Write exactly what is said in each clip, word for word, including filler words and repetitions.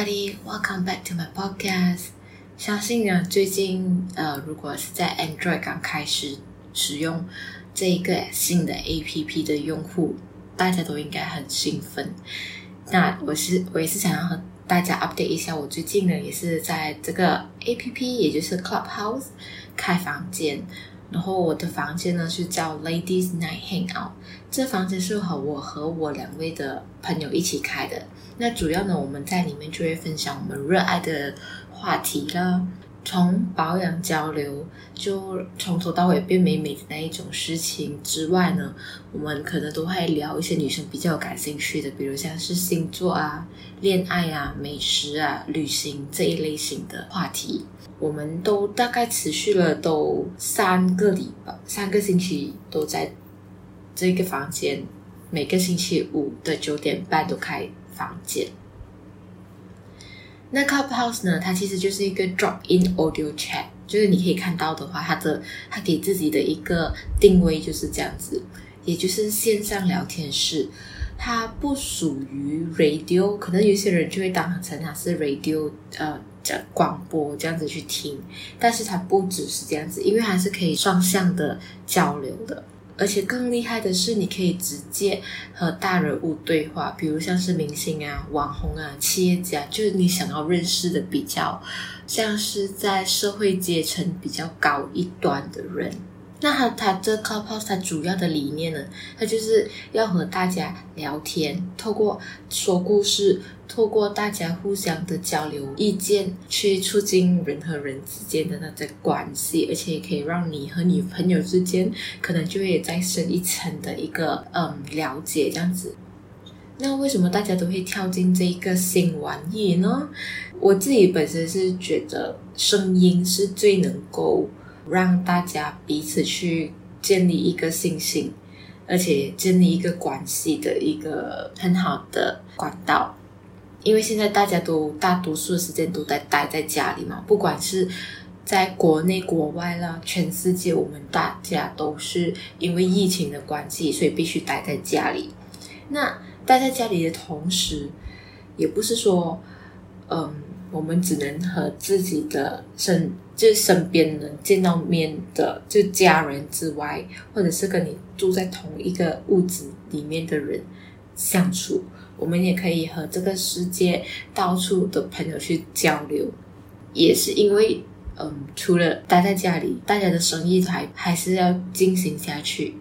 everybody, welcome back to my podcast. 相信呢，最近呃，如果是在 Android 刚开始使用这个新的 A P P 的用户，大家都应该很兴奋。那我是我也是想要和大家 update 一下，我最近呢也是在这个 A P P， 也就是 Clubhouse 开房间。然后我的房间呢是叫 Ladies Night Hangout， 这房间是和我和我两位的朋友一起开的。那主要呢，我们在里面就会分享我们热爱的话题啦，从保养交流，就从头到尾变美美的那一种事情之外呢，我们可能都会聊一些女生比较感兴趣的，比如像是星座啊、恋爱啊、美食啊、旅行这一类型的话题。我们都大概持续了都三个礼拜三个星期都在这个房间，每个星期五的九点半都开房间。那 Clubhouse 呢，它其实就是一个 drop-in audio chat， 就是你可以看到的话，它的它给自己的一个定位就是这样子，也就是线上聊天室。它不属于 radio， 可能有些人就会当成它是 radio 呃广播这样子去听，但是它不只是这样子，因为它是可以双向的交流的，而且更厉害的是你可以直接和大人物对话，比如像是明星啊、网红啊、企业家，就是你想要认识的比较像是在社会阶层比较高一端的人。那 它, 它这 Clubhouse 它主要的理念呢，它就是要和大家聊天，透过说故事，透过大家互相的交流意见，去促进人和人之间的那种关系，而且也可以让你和你朋友之间可能就会再深一层的一个嗯了解这样子。那为什么大家都会跳进这一个新玩意呢？我自己本身是觉得声音是最能够让大家彼此去建立一个信心，而且建立一个关系的一个很好的管道。因为现在大家都大多数的时间都在待在家里嘛，不管是在国内国外啦，全世界我们大家都是因为疫情的关系，所以必须待在家里。那待在家里的同时，也不是说嗯我们只能和自己的身就是身边人见到面的就家人之外，或者是跟你住在同一个屋子里面的人相处，我们也可以和这个世界到处的朋友去交流。也是因为嗯，除了待在家里，大家的生意还还是要进行下去，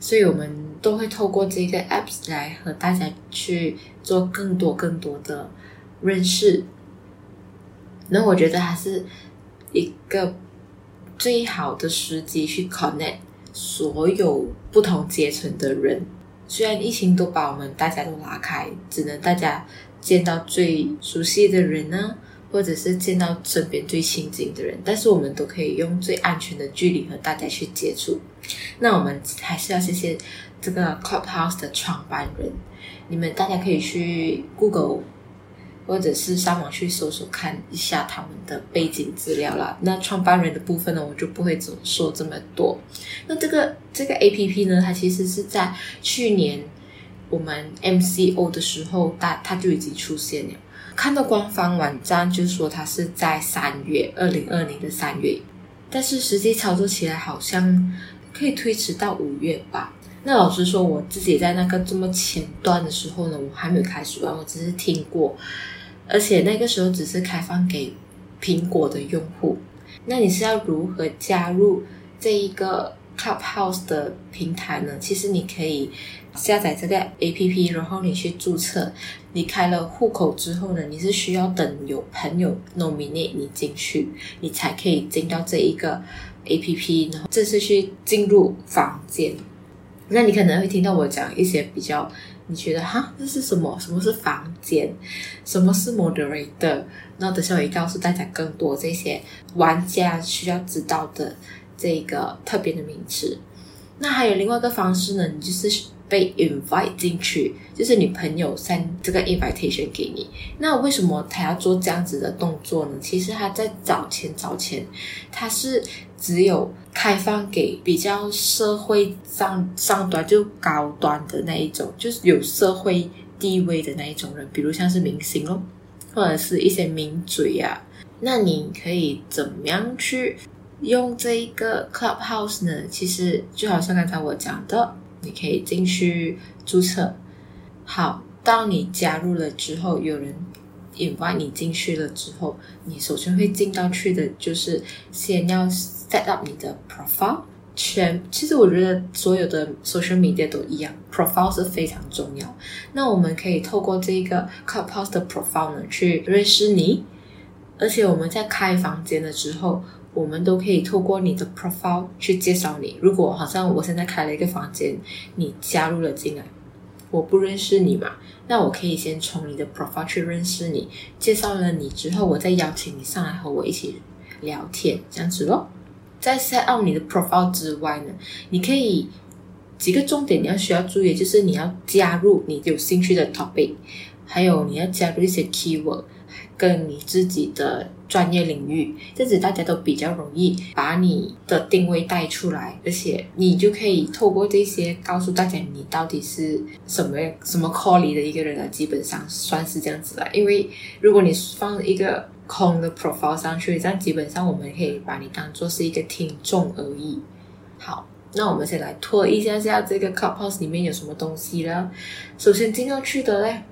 所以我们都会透过这个 apps 来和大家去做更多更多的认识。那我觉得它是一个最好的时机去 connect 所有不同阶层的人。虽然疫情都把我们大家都拉开，只能大家见到最熟悉的人呢，或者是见到身边最亲近的人，但是我们都可以用最安全的距离和大家去接触。那我们还是要谢谢这个 Clubhouse 的创办人，你们大家可以去 Google或者是上网去搜索看一下他们的背景资料啦。那创办人的部分呢，我就不会说这么多。那这个这个 A P P 呢，它其实是在去年我们 M C O 的时候，它它就已经出现了。看到官方网站就说它是在三月二零二零的三月，但是实际操作起来好像可以推迟到五月吧。那老实说，我自己在那个这么前端的时候呢，我还没有开始玩，我只是听过，而且那个时候只是开放给苹果的用户。那你是要如何加入这一个 Clubhouse 的平台呢？其实你可以下载这个 A P P， 然后你去注册。你开了户口之后呢，你是需要等有朋友 nominate 你进去，你才可以进到这一个 A P P， 然后正式去进入房间。那你可能会听到我讲一些比较你觉得哈这是什么什么是房间，什么是 moderator， 那等下我也告诉大家更多这些玩家需要知道的这个特别的名词。那还有另外一个方式呢，你就是被 invite 进去，就是你朋友 send 这个 invitation 给你。那为什么他要做这样子的动作呢？其实他在早前早前他是只有开放给比较社会上上端就高端的那一种，就是有社会地位的那一种人，比如像是明星咯，或者是一些名嘴啊，那你可以怎么样去用这一个 Clubhouse 呢？其实就好像刚才我讲的，你可以进去注册，好，到你加入了之后，有人invite你进去了之后，你首先会进到去的就是先要 set up 你的 profile。 全其实我觉得所有的 social media 都一样， profile 是非常重要。那我们可以透过这个 Clubhouse 的 profile 呢去认识你，而且我们在开房间了之后，我们都可以透过你的 profile 去介绍你。如果好像我现在开了一个房间，你加入了进来，我不认识你嘛，那我可以先从你的 profile 去认识你，介绍了你之后，我再邀请你上来和我一起聊天，这样子咯。在 set up 你的 profile 之外呢，你可以几个重点你要需要注意，就是你要加入你有兴趣的 topic， 还有你要加入一些 keyword 跟你自己的专业领域，这样大家都比较容易把你的定位带出来，而且你就可以透过这些告诉大家你到底是什么什么 callie 的一个人啊，基本上算是这样子啦。因为如果你放一个空的 profile 上去，这样基本上我们可以把你当作是一个听众而已。好，那我们先来拖一下下这个 Clubhouse 里面有什么东西啦。首先进到去的嘞，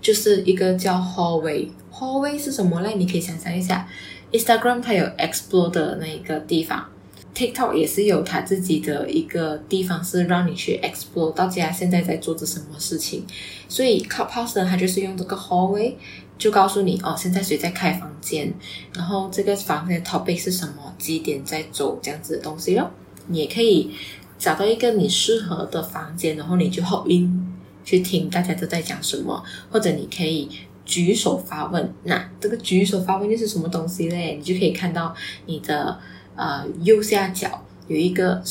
就是一个叫 hallway。hallway 是什么呢？你可以想象一下 Instagram 它有 explore 的那个地方， TikTok 也是有它自己的一个地方是让你去 explore 大家现在在做着什么事情。所以 Clubhouse 呢它就是用这个 hallway 就告诉你哦，现在谁在开房间，然后这个房间的 topic 是什么，几点在走，这样子的东西咯。你也可以找到一个你适合的房间，然后你就 hop in 去听大家都在讲什么，或者你可以举手发问。那这个举手发问就是什么东西嘞？你就可以看到你的呃右下角有一个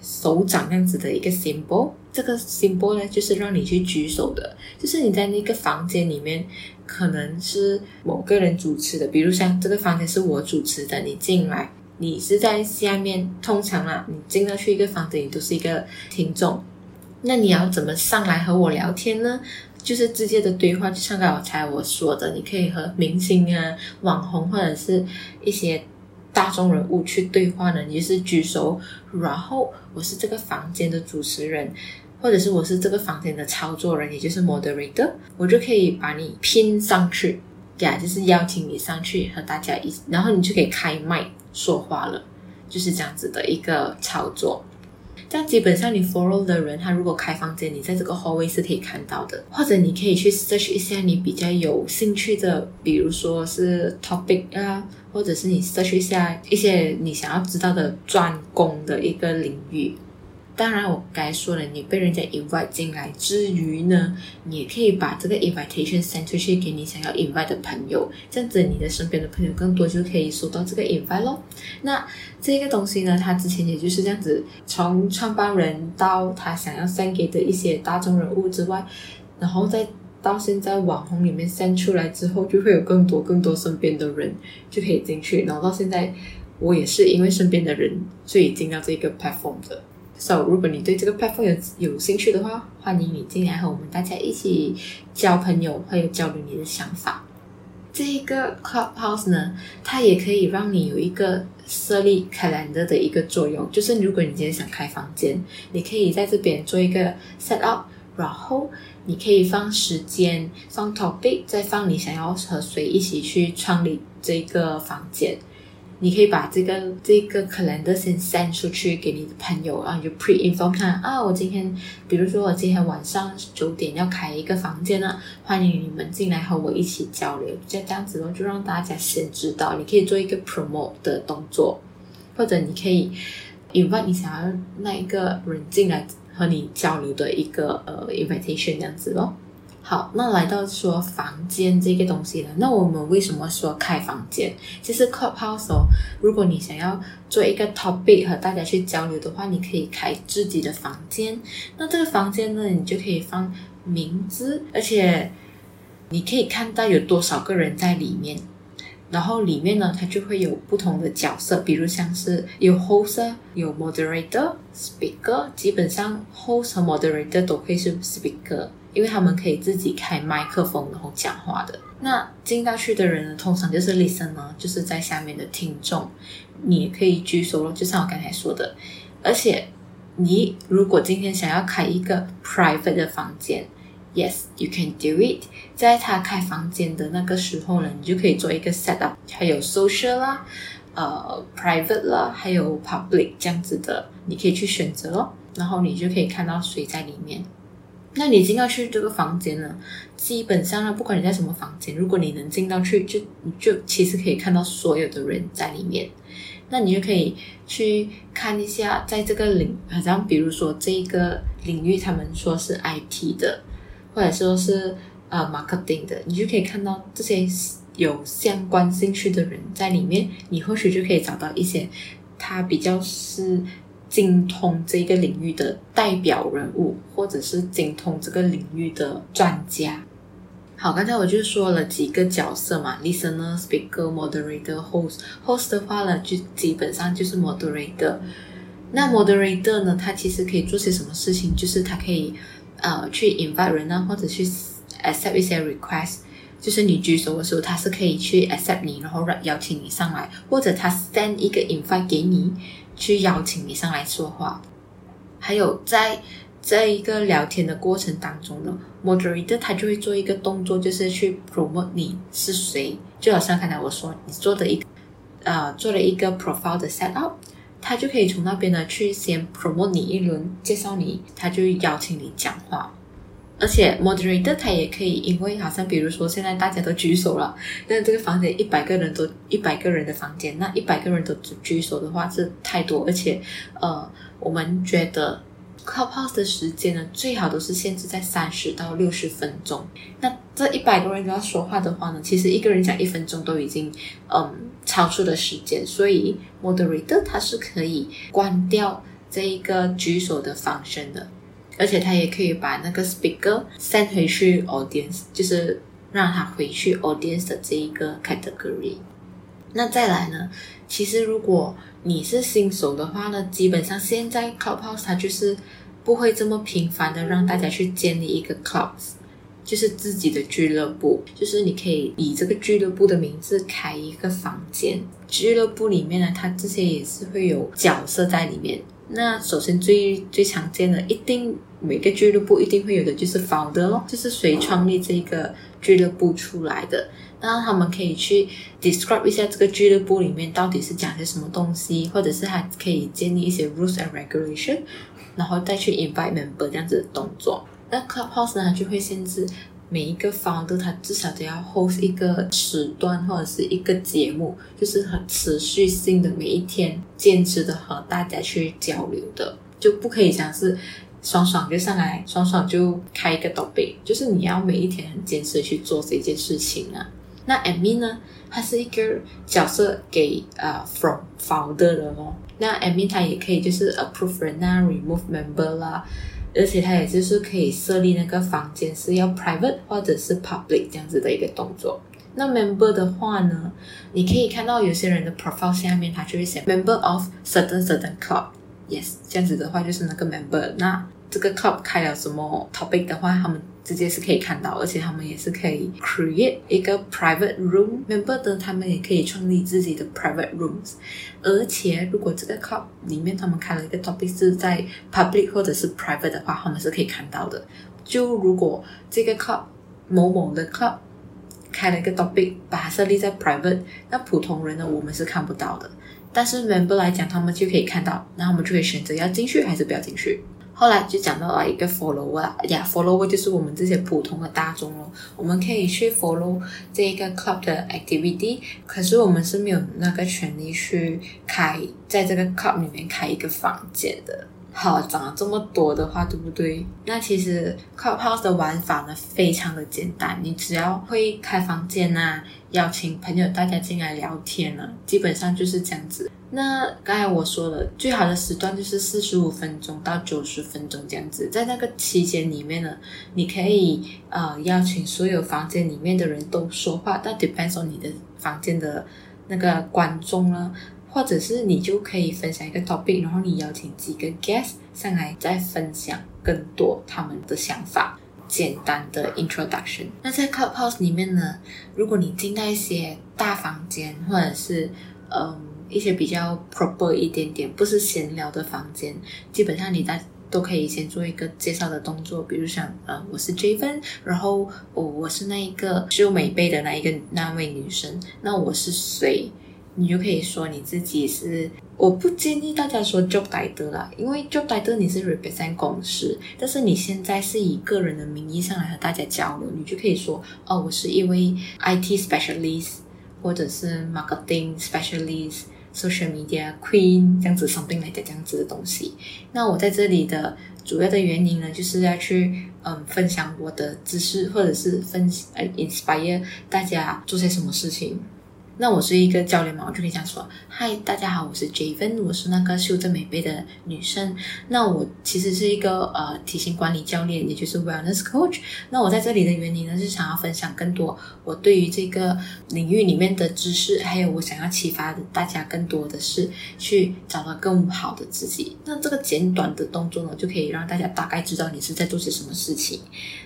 手掌这样子的一个 symbol， 这个 symbol 呢就是让你去举手的，就是你在那个房间里面可能是某个人主持的，比如像这个房间是我主持的，你进来你是在下面，通常啦你进到去一个房间你都是一个听众，那你要怎么上来和我聊天呢？就是直接的对话，就像刚才我说的，你可以和明星啊、网红或者是一些大众人物去对话呢，你就是举手，然后我是这个房间的主持人，或者是我是这个房间的操作人，也就是 moderator， 我就可以把你拼上去呀，就是邀请你上去和大家一起，然后你就可以开麦说话了，就是这样子的一个操作。但基本上你 follow 的人，他如果开房间，你在这个 hallway 是可以看到的，或者你可以去 search 一下你比较有兴趣的，比如说是 topic 啊，或者是你 search 一下一些你想要知道的专攻的一个领域。当然我该说了，你被人家 invite 进来之余呢，你也可以把这个 invitation send 出去给你想要 invite 的朋友，这样子你的身边的朋友更多就可以收到这个 invite 咯。那这个东西呢，他之前也就是这样子，从创办人到他想要 send 给的一些大众人物之外，然后再到现在网红里面 send 出来之后，就会有更多更多身边的人就可以进去，然后到现在我也是因为身边的人所以进到这个 platform 的。So, 如果你对这个 platform 有, 有兴趣的话，欢迎你进来和我们大家一起交朋友，还有交流你的想法。这一个 Clubhouse 呢，它也可以让你有一个设立 calendar 的一个作用，就是如果你今天想开房间，你可以在这边做一个 set up， 然后你可以放时间，放 topic， 再放你想要和谁一起去创立这个房间。你可以把这个这个 calendar 先 send 出去给你的朋友，然后你就 pre-inform 他啊，我今天比如说我今天晚上九点要开一个房间了，欢迎你们进来和我一起交流，这样子就让大家先知道。你可以做一个 promote 的动作，或者你可以 invite 你想要那一个人进来和你交流的一个呃 invitation 这样子咯。好，那来到说房间这个东西了，那我们为什么说开房间？其实 Clubhouse 哦，如果你想要做一个 topic 和大家去交流的话，你可以开自己的房间。那这个房间呢，你就可以放名字，而且你可以看到有多少个人在里面，然后里面呢它就会有不同的角色，比如像是有 host 有 moderator speaker， 基本上 host 和 moderator 都会是 speaker， 因为他们可以自己开麦克风然后讲话的。那进到去的人呢通常就是 listener， 就是在下面的听众，你也可以举手，就像我刚才说的。而且你如果今天想要开一个 private 的房间， yes you can do it， 在他开房间的那个时候呢，你就可以做一个 setup， 还有 social 啦、呃、private 啦，还有 public 这样子的，你可以去选择咯，然后你就可以看到谁在里面。那你进到去这个房间呢，基本上呢不管你在什么房间，如果你能进到去，就你就其实可以看到所有的人在里面。那你就可以去看一下在这个领好像比如说这个领域他们说是 I T 的，或者说是呃 marketing 的，你就可以看到这些有相关兴趣的人在里面，你或许就可以找到一些他比较是精通这个领域的代表人物，或者是精通这个领域的专家。好，刚才我就说了几个角色嘛， listener speaker moderator host host 的话呢就基本上就是 moderator。 那 moderator 呢他其实可以做些什么事情，就是他可以呃去 invite 人啊，或者去 accept 一些 request， 就是你举手的时候他是可以去 accept 你，然后邀请你上来，或者他 send 一个 invite 给你去邀请你上来说话。还有在这一个聊天的过程当中呢， moderator 他就会做一个动作，就是去 promote 你是谁，就好像刚才我说你做的一个呃做了一个 profile 的 setup， 他就可以从那边呢去先 promote 你一轮，介绍你，他就邀请你讲话。而且 moderator 他也可以，因为好像比如说现在大家都举手了，那这个房间一百个人都一百个人的房间，那一百个人都举手的话是太多，而且呃我们觉得 Clubhouse 的时间呢最好都是限制在三十到六十分钟。那这一百个人都要说话的话呢，其实一个人讲一分钟都已经嗯超出了时间，所以 moderator 他是可以关掉这一个举手的 function 的。而且他也可以把那个 speaker send 回去 audience， 就是让他回去 audience 的这一个 category。 那再来呢，其实如果你是新手的话呢，基本上现在 Clubhouse 它就是不会这么频繁的让大家去建立一个 clubs， 就是自己的俱乐部，就是你可以以这个俱乐部的名字开一个房间。俱乐部里面呢，它这些也是会有角色在里面。那首先最最常见的，一定每个俱乐部一定会有的就是 founder 咯，就是谁创立这个俱乐部出来的。那他们可以去 describe 一下这个俱乐部里面到底是讲些什么东西，或者是还可以建立一些 rules and regulation， 然后再去 invite member 这样子的动作。那 Clubhouse 呢就会限制每一个 founder 他至少都要 host 一个时段或者是一个节目，就是很持续性的每一天坚持的和大家去交流的，就不可以讲是爽爽就上来爽爽就开一个 topic， 就是你要每一天很坚持去做这件事情啊。那 Admin 呢他是一个角色给、uh, from founder 的咯。那 Admin 他也可以就是 approve 人啊 remove member 啦，而且它也就是可以设立那个房间是要 private 或者是 public 这样子的一个动作。那 member 的话呢，你可以看到有些人的 profile 下面它就会写 member of certain certain club， yes， 这样子的话就是那个 member， 那这个 club 开了什么 topic 的话他们直接是可以看到，而且他们也是可以 create 一个 private room， member 的他们也可以创立自己的 private rooms。 而且如果这个 club 里面他们开了一个 topic 是在 public 或者是 private 的话，他们是可以看到的。就如果这个 club 某某的 club 开了一个 topic 把它设立在 private， 那普通人呢我们是看不到的，但是 member 来讲他们就可以看到，那他们就可以选择要进去还是不要进去。后来就讲到了一个 follower， 呀 follower 就是我们这些普通的大众咯，我们可以去 follow 这个 club 的 activity， 可是我们是没有那个权利去开在这个 club 里面开一个房间的。好，讲了这么多的话，对不对？那其实 Clubhouse 的玩法呢非常的简单，你只要会开房间啊，邀请朋友大家进来聊天啊，基本上就是这样子。那刚才我说了，最好的时段就是四十五分钟到九十分钟这样子，在那个期间里面呢，你可以呃邀请所有房间里面的人都说话，但 depends on 你的房间的那个观众啦，或者是你就可以分享一个 topic， 然后你邀请几个 guest 上来再分享更多他们的想法，简单的 introduction。 那在 Clubhouse 里面呢，如果你进到一些大房间或者是嗯一些比较 proper 一点点不是闲聊的房间，基本上你在都可以先做一个介绍的动作，比如像呃，我是 Javen， 然后、哦、我是那一个修美背的那一个那位女生，那我是谁，你就可以说你自己是，我不建议大家说 job title 啦，因为 job title 你是 represent 公司，但是你现在是以个人的名义上来和大家交流，你就可以说哦，我是一位 I T specialist， 或者是 marketing specialist，social media queen 这样子 something like that 这样子的东西。那我在这里的主要的原因呢，就是要去嗯分享我的知识，或者是分 inspire 大家做些什么事情。那我是一个教练嘛，我就可以这样说，嗨，大家好，我是 Javen， 我是那个修正美背的女生。那我其实是一个呃体型管理教练，也就是 wellness coach。那我在这里的原因呢，是想要分享更多我对于这个领域里面的知识，还有我想要启发大家更多的是去找到更好的自己。那这个简短的动作呢，就可以让大家大概知道你是在做些什么事情，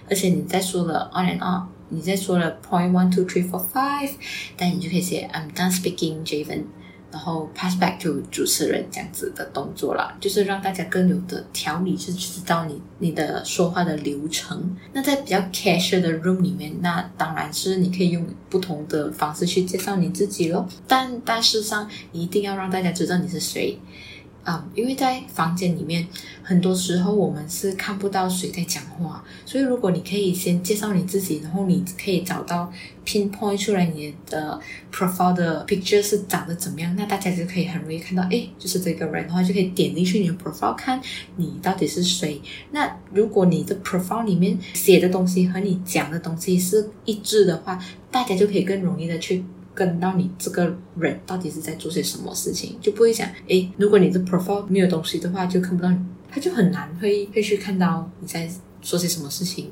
而且你在说了 on and on，你在说了 point one two three four five， 但你就可以写 I'm done speaking Javen， 然后 pass back to 主持人这样子的动作啦，就是让大家更有的条理，就知道你你的说话的流程。那在比较 casual 的 room 里面，那当然是你可以用不同的方式去介绍你自己咯，但但事实上你一定要让大家知道你是谁。嗯，因为在房间里面很多时候我们是看不到谁在讲话，所以如果你可以先介绍你自己，然后你可以找到 pinpoint 出来你的 profile 的 picture 是长得怎么样，那大家就可以很容易看到，诶，就是这个人的话，就可以点进去你的 profile 看你到底是谁。那如果你的 profile 里面写的东西和你讲的东西是一致的话，大家就可以更容易的去跟到你这个人到底是在做些什么事情，就不会想，诶，如果你的 profile 没有东西的话，就看不到你，他就很难会会去看到你在做些什么事情。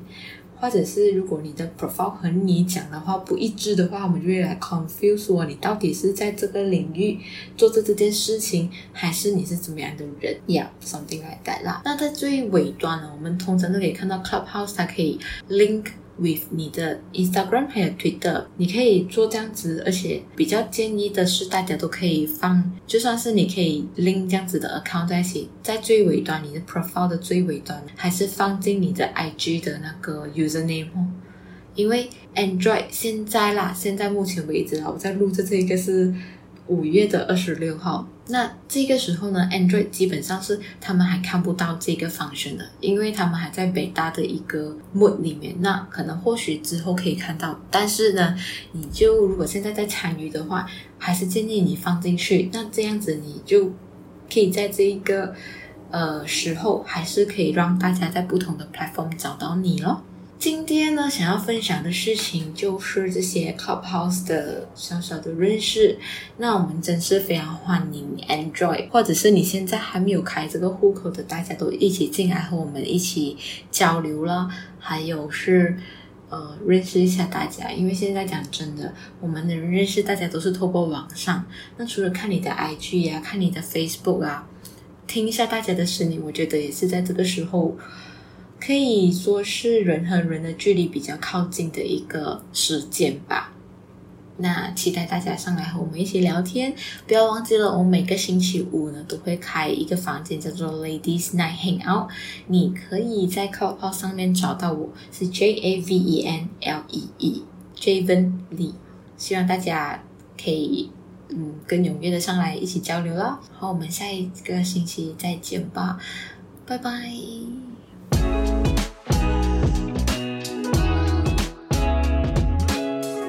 或者是如果你的 profile 和你讲的话不一致的话，我们就会来 confuse 我，你到底是在这个领域做这这件事情，还是你是怎么样的人 yeah something like that 啦。那在最尾端呢，我们通常都可以看到 Clubhouse 它可以 link with 你的 Instagram 还有 Twitter， 你可以做这样子。而且比较建议的是大家都可以放，就算是你可以 link 这样子的 account 在一起，在最尾端，你的 profile 的最尾端还是放进你的 I G 的那个 username、哦、因为 Android 现在啦现在目前为止啦，我在录的这个是五月的二十六号，那这个时候呢 Android 基本上是他们还看不到这个 function 的，因为他们还在 beta 的一个 mode 里面，那可能或许之后可以看到，但是呢你就如果现在在参与的话，还是建议你放进去，那这样子你就可以在这一个呃时候还是可以让大家在不同的 platform 找到你咯。今天呢想要分享的事情就是这些 Clubhouse 的小小的认识。那我们真是非常欢迎 Android 或者是你现在还没有开这个户口的，大家都一起进来和我们一起交流了，还有是呃认识一下大家。因为现在讲真的，我们能认识大家都是透过网上，那除了看你的 I G 啊，看你的 Facebook 啊，听一下大家的声音，我觉得也是在这个时候可以说是人和人的距离比较靠近的一个时间吧。那期待大家上来和我们一起聊天，不要忘记了我每个星期五呢都会开一个房间叫做 Ladies Night Hangout， 你可以在 Clubhouse 上面找到我，是 J A V E N L E E Javen Lee， 希望大家可以嗯更踊跃的上来一起交流啦。好，我们下一个星期再见吧，拜拜。